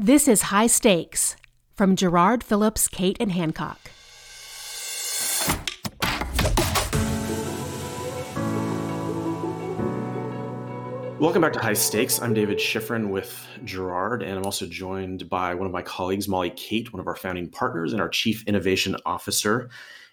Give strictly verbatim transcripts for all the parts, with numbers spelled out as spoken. This is High Stakes from Gerard Phillips, Kate, and Hancock. Welcome back to High Stakes. I'm David Schifrin with Gerard, and I'm also joined by one of my colleagues, Molly Kate, one of our founding partners and our Chief Innovation Officer.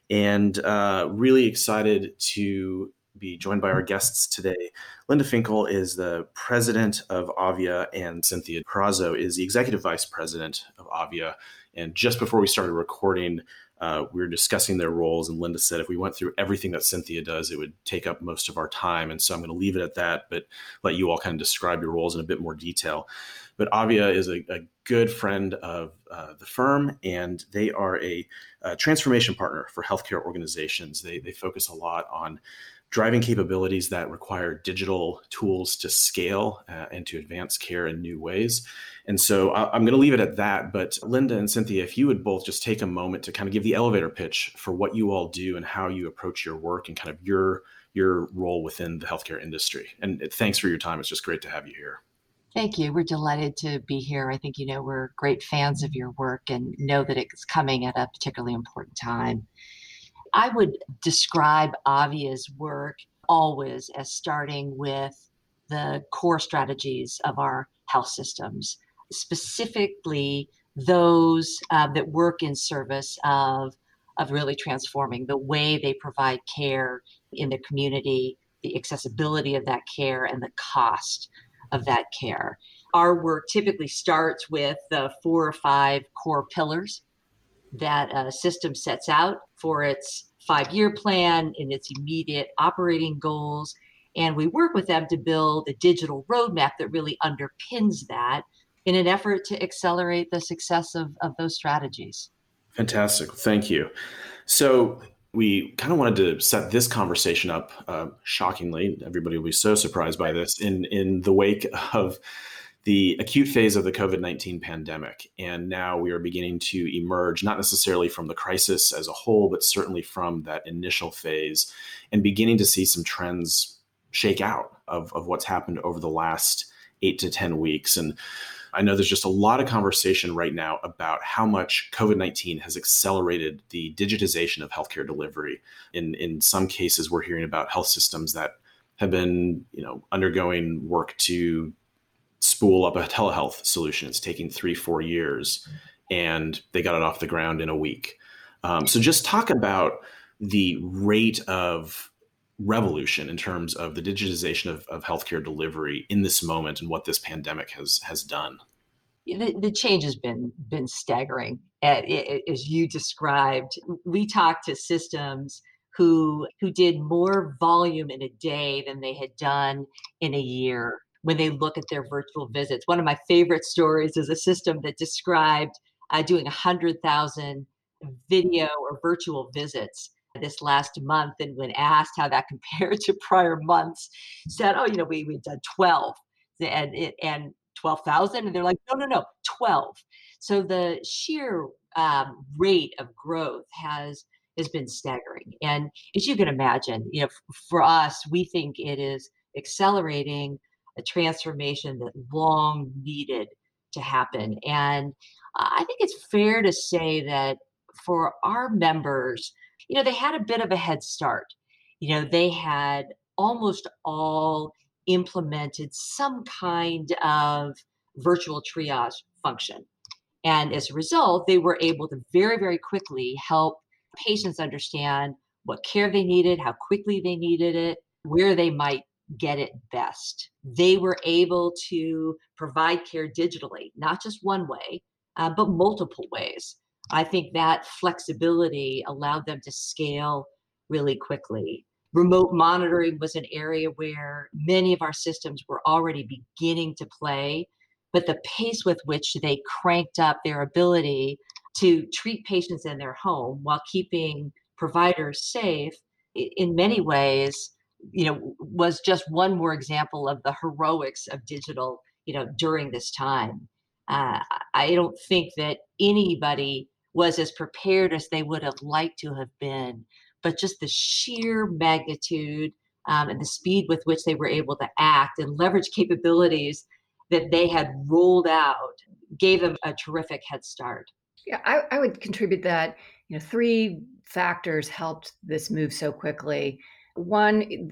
And uh, really excited to be joined by our guests today. Linda Finkel is the president of Avia, and Cynthia Krazo is the executive vice president of Avia. And just before we started recording, uh, we were discussing their roles, and Linda said if we went through everything that Cynthia does, it would take up most of our time. And so I'm going to leave it at that, but let you all kind of describe your roles in a bit more detail. But Avia is a, a good friend of uh, the firm, and they are a, a transformation partner for healthcare organizations. They they focus a lot on driving capabilities that require digital tools to scale uh, and to advance care in new ways. And so I, I'm going to leave it at that. But Linda and Cynthia, if you would both just take a moment to kind of give the elevator pitch for what you all do and how you approach your work and kind of your, your role within the healthcare industry. And thanks for your time. It's just great to have you here. Thank you. We're delighted to be here. I think, you know, we're great fans of your work and know that it's coming at a particularly important time. I would describe Avia's work always as starting with the core strategies of our health systems, specifically those uh, that work in service of, of really transforming the way they provide care in the community, the accessibility of that care, and the cost of that care. Our work typically starts with the four or five core pillars that a system sets out for its five-year plan and its immediate operating goals. And we work with them to build a digital roadmap that really underpins that in an effort to accelerate the success of, of those strategies. Fantastic. Thank you. So we kind of wanted to set this conversation up, uh, shockingly, everybody will be so surprised by this, in, in the wake of the acute phase of the COVID nineteen pandemic. And now we are beginning to emerge, not necessarily from the crisis as a whole, but certainly from that initial phase, and beginning to see some trends shake out of, of what's happened over the last eight to ten weeks. And I know there's just a lot of conversation right now about how much COVID nineteen has accelerated the digitization of healthcare delivery. In, in some cases, we're hearing about health systems that have been, you know, undergoing work to spool up a telehealth solution. It's taking three, four years, and they got it off the ground in a week. Um, so just talk about the rate of revolution in terms of the digitization of, of healthcare delivery in this moment and what this pandemic has has done. The, the change has been been staggering. As you described, we talked to systems who who did more volume in a day than they had done in a year when they look at their virtual visits. One of my favorite stories is a system that described uh, doing one hundred thousand video or virtual visits this last month. And when asked how that compared to prior months, said, oh, you know, we, we've done twelve and, and twelve thousand. And they're like, no, no, no, twelve. So the sheer um, rate of growth has, has been staggering. And as you can imagine, you know, f- for us, we think it is accelerating a transformation that long needed to happen. And uh, I think it's fair to say that for our members, you know, they had a bit of a head start. You know, they had almost all implemented some kind of virtual triage function. And as a result, they were able to very, very quickly help patients understand what care they needed, how quickly they needed it, where they might get it best. They were able to provide care digitally, not just one way, uh, but multiple ways. I think that flexibility allowed them to scale really quickly. Remote monitoring was an area where many of our systems were already beginning to play, but the pace with which they cranked up their ability to treat patients in their home while keeping providers safe, in many ways, you know, was just one more example of the heroics of digital, you know, during this time. Uh, I don't think that anybody was as prepared as they would have liked to have been, but just the sheer magnitude um, and the speed with which they were able to act and leverage capabilities that they had rolled out gave them a terrific head start. Yeah, I, I would contribute that, you know, three factors helped this move so quickly. One,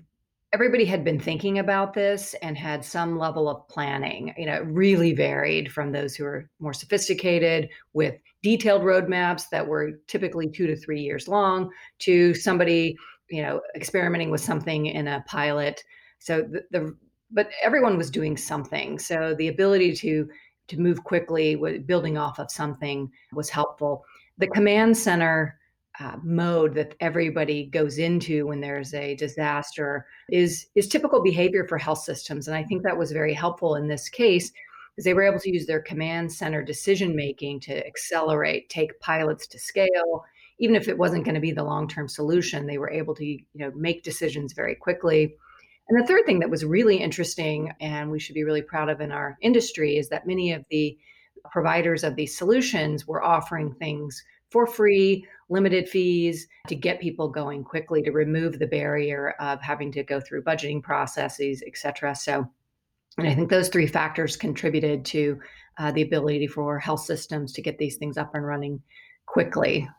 everybody had been thinking about this and had some level of planning. You know, it really varied from those who were more sophisticated with detailed roadmaps that were typically two to three years long to somebody, you know, experimenting with something in a pilot. So the, the but everyone was doing something. So the ability to to move quickly, building off of something, was helpful. The command center uh, mode that everybody goes into when there's a disaster is, is typical behavior for health systems. And I think that was very helpful in this case, because they were able to use their command center decision-making to accelerate, take pilots to scale. Even if it wasn't going to be the long-term solution, they were able to, you know, make decisions very quickly. And the third thing that was really interesting, and we should be really proud of in our industry, is that many of the providers of these solutions were offering things for free, limited fees, to get people going quickly, to remove the barrier of having to go through budgeting processes, et cetera. So, and I think those three factors contributed to uh, the ability for health systems to get these things up and running quickly.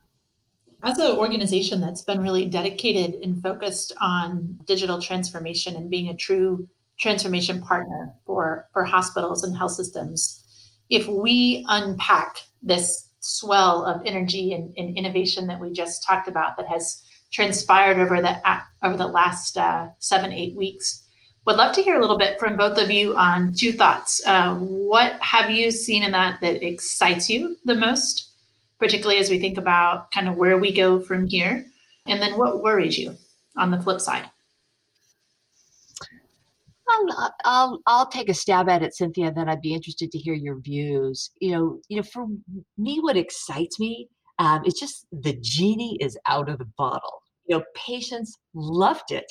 As an organization that's been really dedicated and focused on digital transformation and being a true transformation partner for, for hospitals and health systems, if we unpack this swell of energy and, and innovation that we just talked about that has transpired over the over the last uh, seven, eight weeks, would love to hear a little bit from both of you on two thoughts. Uh, what have you seen in that that excites you the most, particularly as we think about kind of where we go from here? And then what worries you on the flip side? I'll, I'll, I'll take a stab at it, Cynthia, and then I'd be interested to hear your views. You know, you know, for me, what excites me, um, it's just the genie is out of the bottle. You know, patients loved it.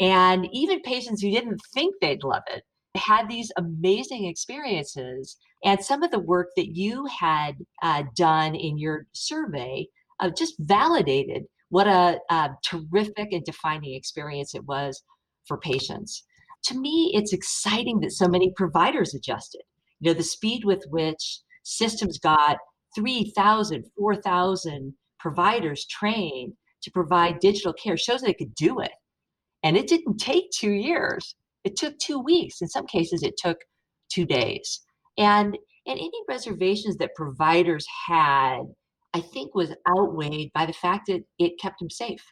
And even patients who didn't think they'd love it had these amazing experiences. And some of the work that you had uh, done in your survey uh, just validated what a, a terrific and defining experience it was for patients. To me, it's exciting that so many providers adjusted. You know, the speed with which systems got three thousand, four thousand providers trained to provide digital care shows they could do it. And it didn't take two years. It took two weeks. In some cases, it took two days. And and any reservations that providers had, I think, was outweighed by the fact that it kept them safe.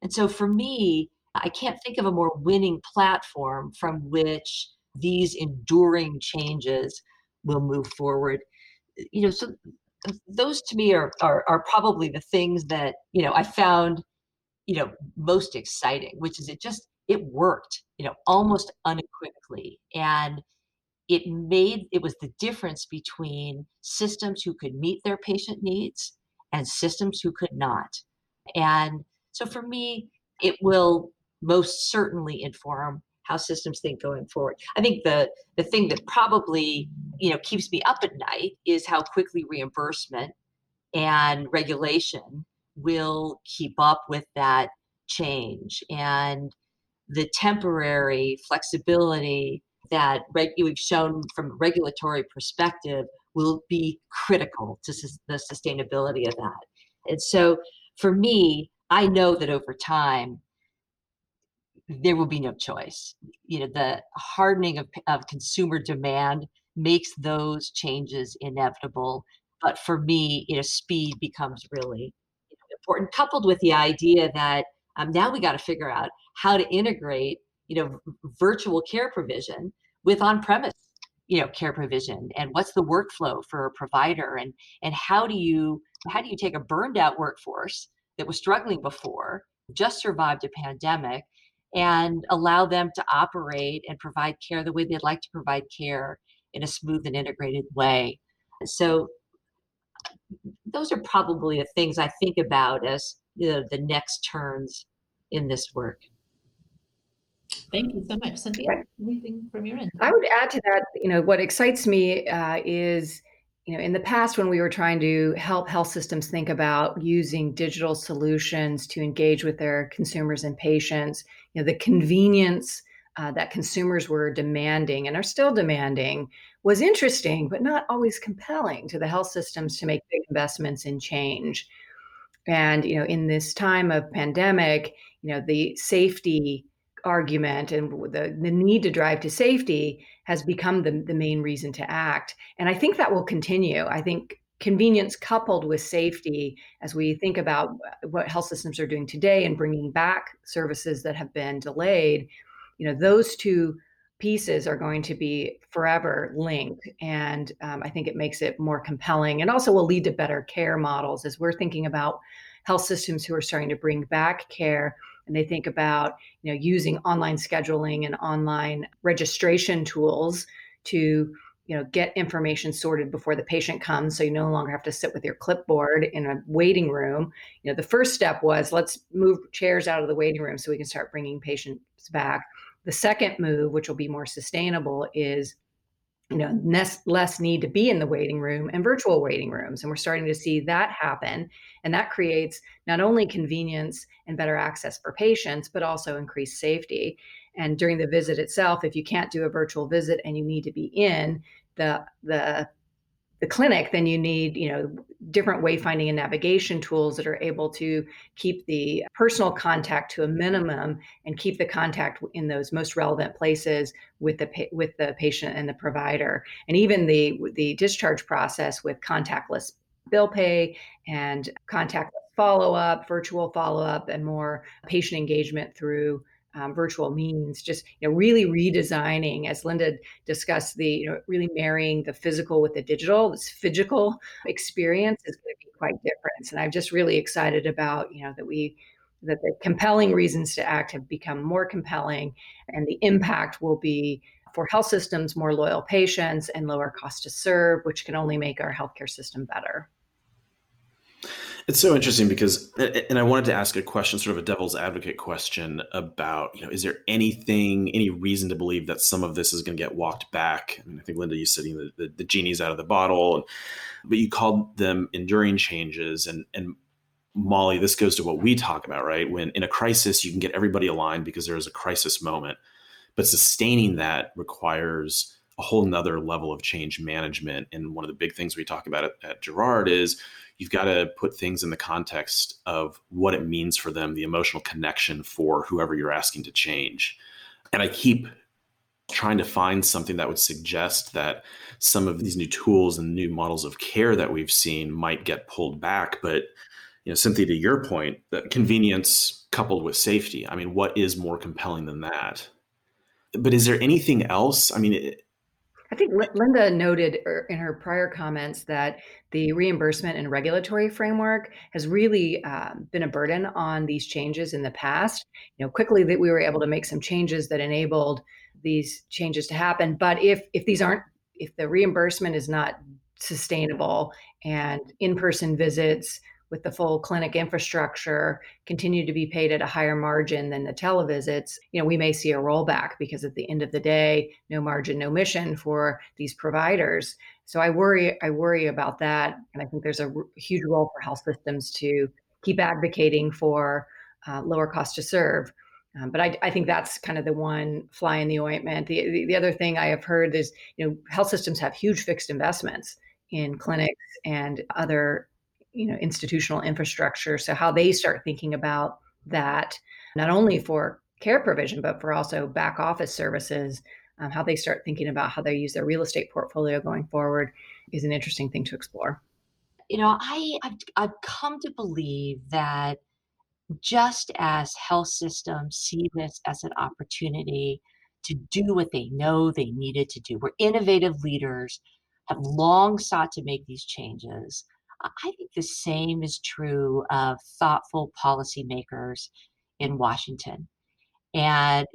And so for me, I can't think of a more winning platform from which these enduring changes will move forward. You know, so those to me are are, are probably the things that, you know, I found, you know, most exciting, which is it just, it worked, you know, almost unequivocally. And it made, it was the difference between systems who could meet their patient needs and systems who could not. And so for me, it will most certainly inform how systems think going forward. I think the, the thing that probably, you know, keeps me up at night is how quickly reimbursement and regulation will keep up with that change, and the temporary flexibility that reg- we've shown from a regulatory perspective will be critical to sus- the sustainability of that. And so for me, I know that over time, there will be no choice. You know, the hardening of, of consumer demand makes those changes inevitable. But for me, you know, speed becomes really important, coupled with the idea that um, now we got to figure out how to integrate, you know, virtual care provision with on-premise, you know, care provision, and what's the workflow for a provider, and and how do you how do you take a burned out workforce that was struggling before, just survived a pandemic, and allow them to operate and provide care the way they'd like to provide care in a smooth and integrated way. So those are probably the things I think about as, you know, the next turns in this work. Thank you so much, Cynthia. Anything from your end? I would add to that, you know, what excites me uh, is, you know, in the past when we were trying to help health systems think about using digital solutions to engage with their consumers and patients, you know, the convenience uh, that consumers were demanding and are still demanding was interesting, but not always compelling to the health systems to make big investments in change. And, you know, in this time of pandemic, you know, the safety argument and the, the need to drive to safety has become the, the main reason to act. And I think that will continue. I think convenience coupled with safety, as we think about what health systems are doing today and bringing back services that have been delayed, you know, those two pieces are going to be forever linked. And um, I think it makes it more compelling and also will lead to better care models as we're thinking about health systems who are starting to bring back care. And they think about, you know, using online scheduling and online registration tools to, you know, get information sorted before the patient comes. So you no longer have to sit with your clipboard in a waiting room. You know, the first step was let's move chairs out of the waiting room so we can start bringing patients back. The second move, which will be more sustainable, is, you know, less, less need to be in the waiting room and virtual waiting rooms. And we're starting to see that happen. And that creates not only convenience and better access for patients, but also increased safety. And during the visit itself, if you can't do a virtual visit and you need to be in the the the clinic, then you need, you know, different wayfinding and navigation tools that are able to keep the personal contact to a minimum and keep the contact in those most relevant places with the pa- with the patient and the provider. And even the the discharge process with contactless bill pay and contactless follow-up, virtual follow-up, and more patient engagement through Um, virtual means, just, you know, really redesigning, as Linda discussed, the, you know, really marrying the physical with the digital. This phygital experience is going to be quite different. And I'm just really excited about, you know, that we, that the compelling reasons to act have become more compelling, and the impact will be for health systems, more loyal patients and lower cost to serve, which can only make our healthcare system better. It's so interesting because, and I wanted to ask a question, sort of a devil's advocate question about, you know, is there anything, any reason to believe that some of this is going to get walked back? I mean, I think, Linda, you said, you know, the, the genie's out of the bottle, and, but you called them enduring changes. And, and Molly, this goes to what we talk about, right? When in a crisis, you can get everybody aligned because there is a crisis moment, but sustaining that requires a whole nother level of change management. And one of the big things we talk about at, at Gerard is, you've got to put things in the context of what it means for them, the emotional connection for whoever you're asking to change. And I keep trying to find something that would suggest that some of these new tools and new models of care that we've seen might get pulled back. But, you know, Cynthia, to your point, that convenience coupled with safety, I mean, what is more compelling than that? But is there anything else? I mean, it, I think Linda noted in her prior comments that the reimbursement and regulatory framework has really uh, been a burden on these changes in the past. You know, quickly that we were able to make some changes that enabled these changes to happen. But if if these aren't, if the reimbursement is not sustainable and in-person visits with the full clinic infrastructure continue to be paid at a higher margin than the televisits, you know, we may see a rollback because at the end of the day, no margin, no mission for these providers. So I worry, I worry about that. And I think there's a huge role for health systems to keep advocating for uh, lower cost to serve. Um, but I, I think that's kind of the one fly in the ointment. The, the, the other thing I have heard is, you know, health systems have huge fixed investments in clinics and other, you know, institutional infrastructure. So how they start thinking about that, not only for care provision, but for also back office services, um, how they start thinking about how they use their real estate portfolio going forward is an interesting thing to explore. You know, I, I've, I've come to believe that just as health systems see this as an opportunity to do what they know they needed to do, where innovative leaders have long sought to make these changes, I think the same is true of thoughtful policymakers in Washington. And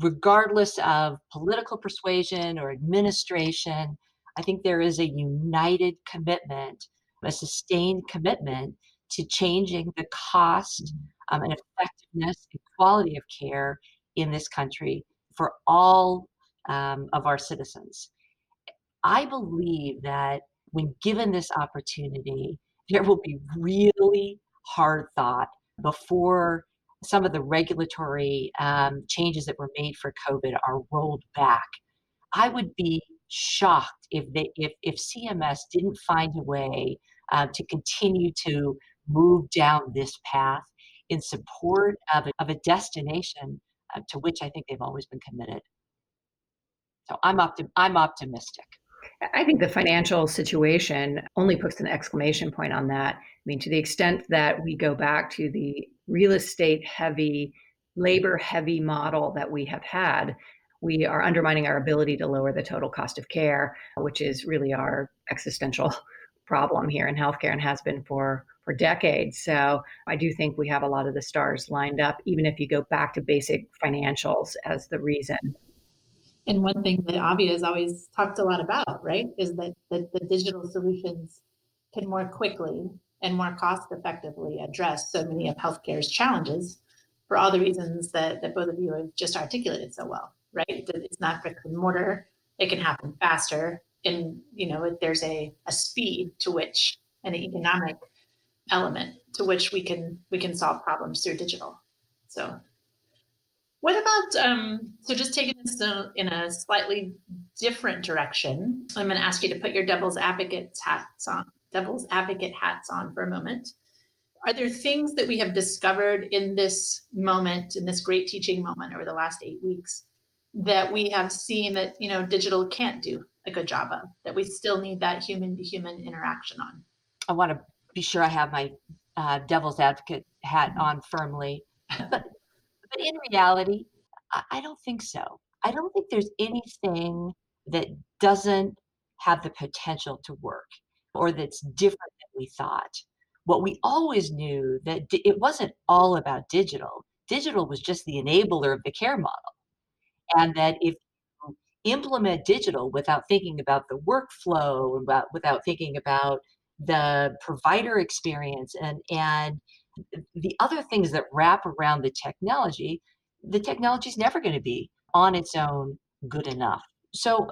regardless of political persuasion or administration, I think there is a united commitment, a sustained commitment to changing the cost um, and effectiveness and quality of care in this country for all um, of our citizens. I believe that when given this opportunity, there will be really hard thought before some of the regulatory um, changes that were made for COVID are rolled back, I would be shocked if they, if, if C M S didn't find a way uh, to continue to move down this path in support of a, of a destination uh, to which I think they've always been committed. So I'm optim- I'm optimistic. I think the financial situation only puts an exclamation point on that. I mean, to the extent that we go back to the real estate heavy, labor heavy model that we have had, we are undermining our ability to lower the total cost of care, which is really our existential problem here in healthcare and has been for, for decades. So I do think we have a lot of the stars lined up, even if you go back to basic financials as the reason. And one thing that Avia has always talked a lot about, right, is that the, the digital solutions can more quickly and more cost effectively address so many of healthcare's challenges for all the reasons that, that both of you have just articulated so well, right? It's not brick and mortar. It can happen faster. And, you know, there's a, a speed to which an economic element to which we can we can solve problems through digital. So. What about, um, so just taking this in a slightly different direction, I'm going to ask you to put your devil's advocate's hats on, devil's advocate hats on for a moment. Are there things that we have discovered in this moment, in this great teaching moment over the last eight weeks that we have seen that, you know, digital can't do a good job of, that we still need that human to human interaction on? I want to be sure I have my uh, devil's advocate hat on firmly. But in reality, I don't think so. I don't think there's anything that doesn't have the potential to work or that's different than we thought. What we always knew that it wasn't all about digital. Digital was just the enabler of the care model. And that if you implement digital without thinking about the workflow, about without thinking about the provider experience and and the other things that wrap around the technology, the technology is never going to be on its own good enough. So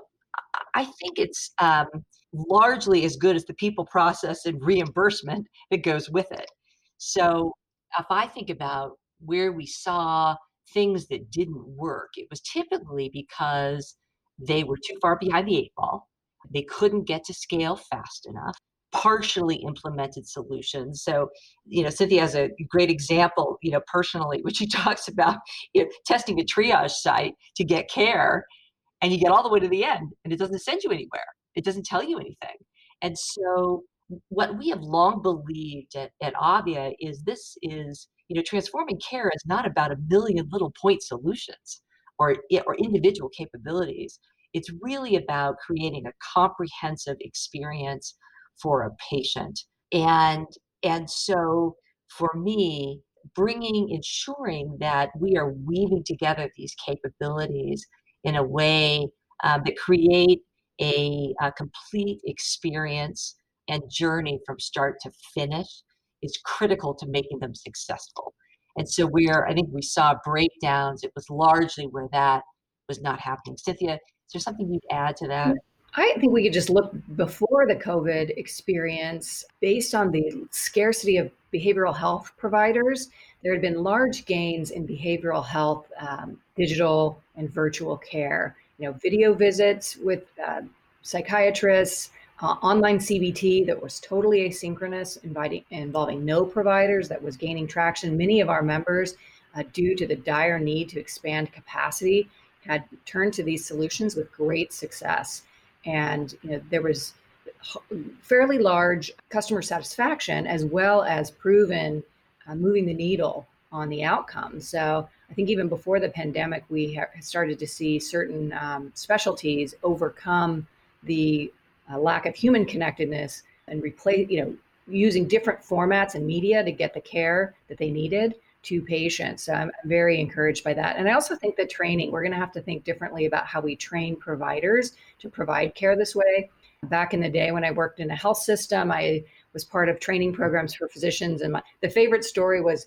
I think it's um, largely as good as the people, process, and reimbursement that goes with it. So if I think about where we saw things that didn't work, it was typically because they were too far behind the eight ball. They couldn't get to scale fast enough. Partially implemented solutions. So, you know, Cynthia has a great example, you know, personally, when she talks about you know, testing a triage site to get care, and you get all the way to the end, and it doesn't send you anywhere. It doesn't tell you anything. And so, what we have long believed at, at Avia is this is, you know, transforming care is not about a million little point solutions or or individual capabilities. It's really about creating a comprehensive experience for a patient. And and so for me, bringing, ensuring that we are weaving together these capabilities in a way um, that create a, a complete experience and journey from start to finish is critical to making them successful. And so where I think we saw breakdowns, it was largely where that was not happening. Cynthia, is there something you'd add to that? I think we could just look before the COVID experience. Based on the scarcity of behavioral health providers, there had been large gains in behavioral health, um, digital and virtual care. You know, video visits with uh, psychiatrists, uh, online C B T that was totally asynchronous, inviting, involving no providers, that was gaining traction. Many of our members, uh, due to the dire need to expand capacity, had turned to these solutions with great success. And you know, there was fairly large customer satisfaction as well as proven uh, moving the needle on the outcome. So I think even before the pandemic, we ha- started to see certain um, specialties overcome the uh, lack of human connectedness and replace, you know, using different formats and media to get the care that they needed to patients. So I'm very encouraged by that. And I also think that training, we're going to have to think differently about how we train providers to provide care this way. Back in the day when I worked in a health system, I was part of training programs for physicians. And my, the favorite story was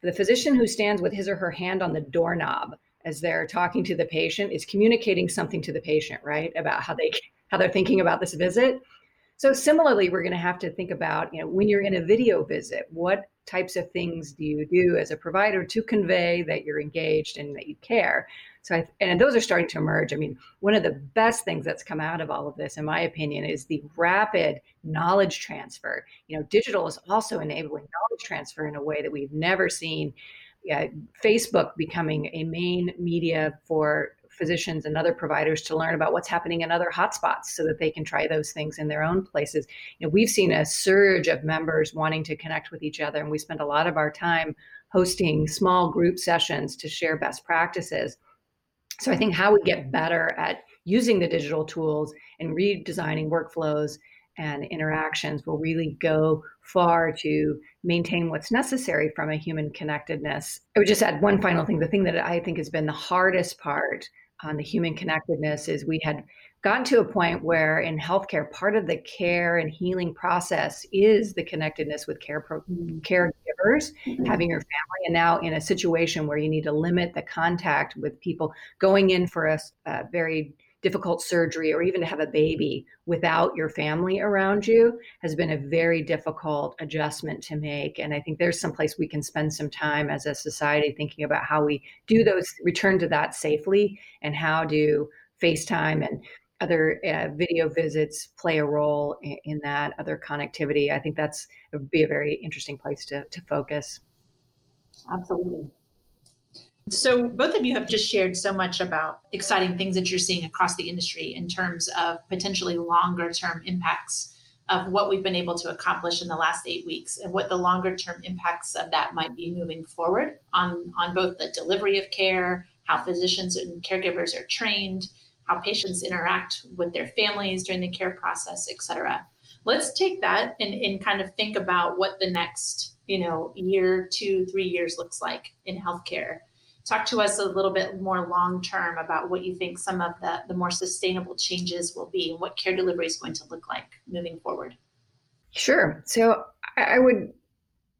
the physician who stands with his or her hand on the doorknob as they're talking to the patient is communicating something to the patient, right? About how they, how they're thinking about this visit. So similarly, we're going to have to think about, you know, when you're in a video visit, what types of things do you do as a provider to convey that you're engaged and that you care? So, I, and those are starting to emerge. I mean, one of the best things that's come out of all of this, in my opinion, is the rapid knowledge transfer. You know, digital is also enabling knowledge transfer in a way that we've never seen. Yeah, Facebook becoming a main media for physicians and other providers to learn about what's happening in other hotspots so that they can try those things in their own places. You know, we've seen a surge of members wanting to connect with each other, and we spend a lot of our time hosting small group sessions to share best practices. So I think how we get better at using the digital tools and redesigning workflows and interactions will really go far to maintain what's necessary from a human connectedness. I would just add one final thing. The thing that I think has been the hardest part on the human connectedness is we had gotten to a point where in healthcare, part of the care and healing process is the connectedness with care pro- caregivers, mm-hmm. having your family, and now in a situation where you need to limit the contact with people going in for a, a very difficult surgery, or even to have a baby without your family around you, has been a very difficult adjustment to make. And I think there's some place we can spend some time as a society thinking about how we do those, return to that safely, and how do FaceTime and other uh, video visits play a role in, in that, other connectivity. I think that's, it would be a very interesting place to, to focus. Absolutely. So both of you have just shared so much about exciting things that you're seeing across the industry in terms of potentially longer term impacts of what we've been able to accomplish in the last eight weeks and what the longer term impacts of that might be moving forward on, on both the delivery of care, how physicians and caregivers are trained, how patients interact with their families during the care process, et cetera. Let's take that and, and kind of think about what the next, you know, year, two, three years looks like in healthcare. Talk to us a little bit more long-term about what you think some of the, the more sustainable changes will be and what care delivery is going to look like moving forward. Sure. So I would,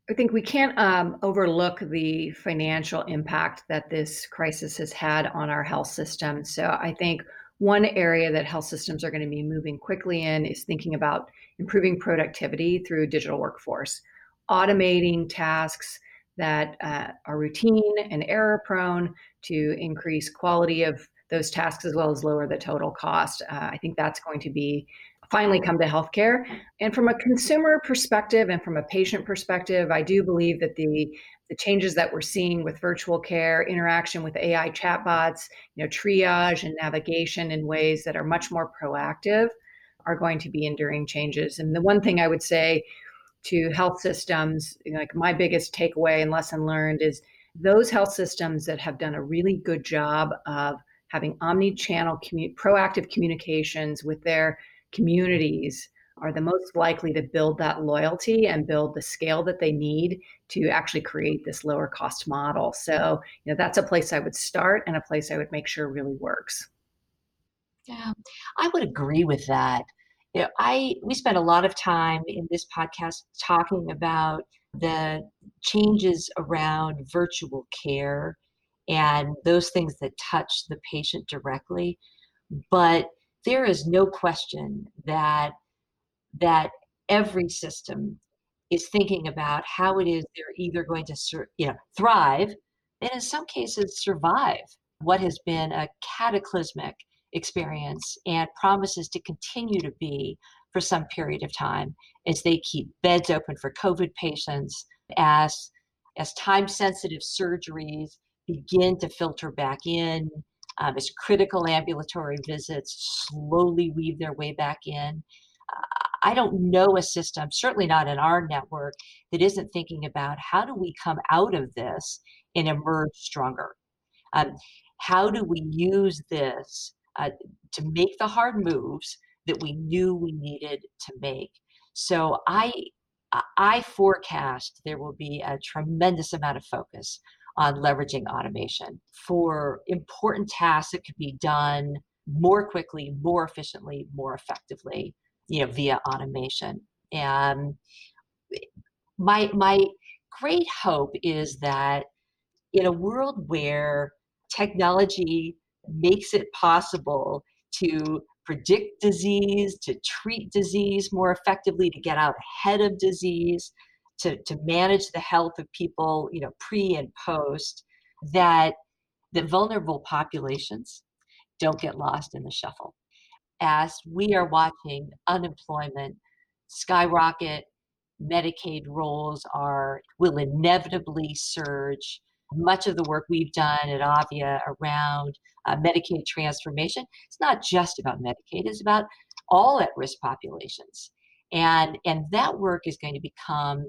I think we can't um, overlook the financial impact that this crisis has had on our health system. So I think one area that health systems are going to be moving quickly in is thinking about improving productivity through digital workforce, automating tasks that uh, are routine and error prone to increase quality of those tasks as well as lower the total cost. Uh, I think that's going to be finally come to healthcare. And from a consumer perspective and from a patient perspective, I do believe that the the changes that we're seeing with virtual care, interaction with A I chatbots, you know, triage and navigation in ways that are much more proactive are going to be enduring changes. And the one thing I would say to health systems, you know, like my biggest takeaway and lesson learned is those health systems that have done a really good job of having omni-channel commu- proactive communications with their communities are the most likely to build that loyalty and build the scale that they need to actually create this lower cost model. So, you know, that's a place I would start and a place I would make sure really works. Yeah, I would agree with that. You know, I we spent a lot of time in this podcast talking about the changes around virtual care and those things that touch the patient directly, but there is no question that that every system is thinking about how it is they're either going to sur- you know, thrive and in some cases survive what has been a cataclysmic experience and promises to continue to be for some period of time as they keep beds open for COVID patients, as as time-sensitive surgeries begin to filter back in, um, as critical ambulatory visits slowly weave their way back in. Uh, I don't know a system, certainly not in our network, that isn't thinking about how do we come out of this and emerge stronger? Um, how do we use this Uh, to make the hard moves that we knew we needed to make. So I I forecast there will be a tremendous amount of focus on leveraging automation for important tasks that could be done more quickly, more efficiently, more effectively, you know, via automation. And my my great hope is that in a world where technology makes it possible to predict disease, to treat disease more effectively, to get out ahead of disease, to, to manage the health of people, you know, pre and post, that the vulnerable populations don't get lost in the shuffle. As we are watching unemployment skyrocket, Medicaid rolls are will inevitably surge. Much of the work we've done at Avia around uh, Medicaid transformation, it's not just about Medicaid, it's about all at-risk populations. And, and that work is going to become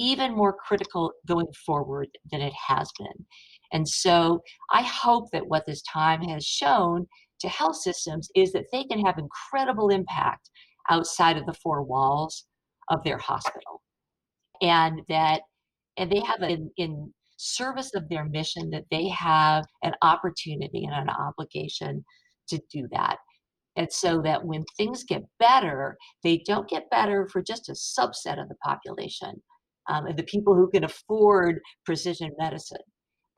even more critical going forward than it has been. And so I hope that what this time has shown to health systems is that they can have incredible impact outside of the four walls of their hospital. And that and they have in, in service of their mission that they have an opportunity and an obligation to do that. And so that when things get better, they don't get better for just a subset of the population um, and the people who can afford precision medicine,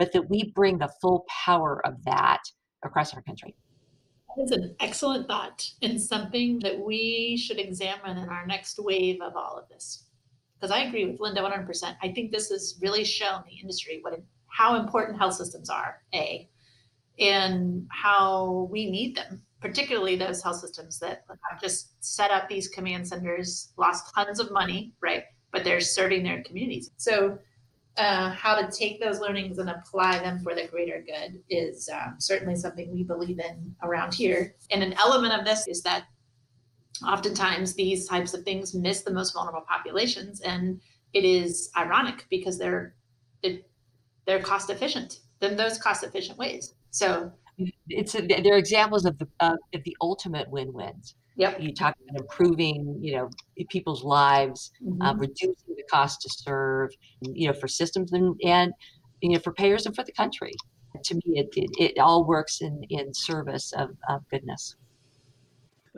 but that we bring the full power of that across our country. That is an excellent thought and something that we should examine in our next wave of all of this. Because I agree with Linda one hundred percent. I think this has really shown the industry what how important health systems are, A, and how we need them, particularly those health systems that have just set up these command centers, lost tons of money, right? But they're serving their communities. So uh, how to take those learnings and apply them for the greater good is um, certainly something we believe in around here. And an element of this is that oftentimes these types of things miss the most vulnerable populations. And it is ironic because they're, they're cost efficient than those cost efficient ways. So it's a, they're examples of the, of the ultimate win-wins. Yep. You talk about improving, you know, people's lives, mm-hmm. um, reducing the cost to serve, you know, for systems and, and, you know, for payers and for the country. To me, it, it, it all works in, in service of, of goodness.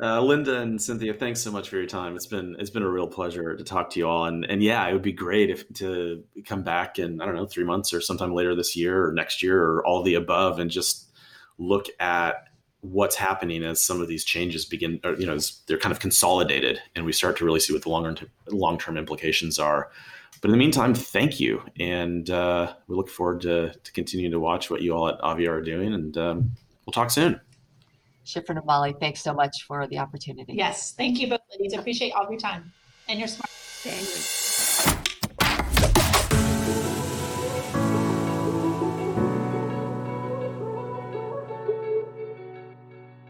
Uh, Linda and Cynthia, thanks so much for your time. It's been it's been a real pleasure to talk to you all. And and yeah, it would be great if to come back in, I don't know, three months or sometime later this year or next year or all the above and just look at what's happening as some of these changes begin, or, you know, as they're kind of consolidated and we start to really see what the longer long-term implications are. But in the meantime, thank you. And uh, we look forward to, to continuing to watch what you all at Avia are doing. And um, we'll talk soon. Schifrin and Molly, thanks so much for the opportunity. Yes, thank you both, ladies. I appreciate all of your time and your smart. Thanks.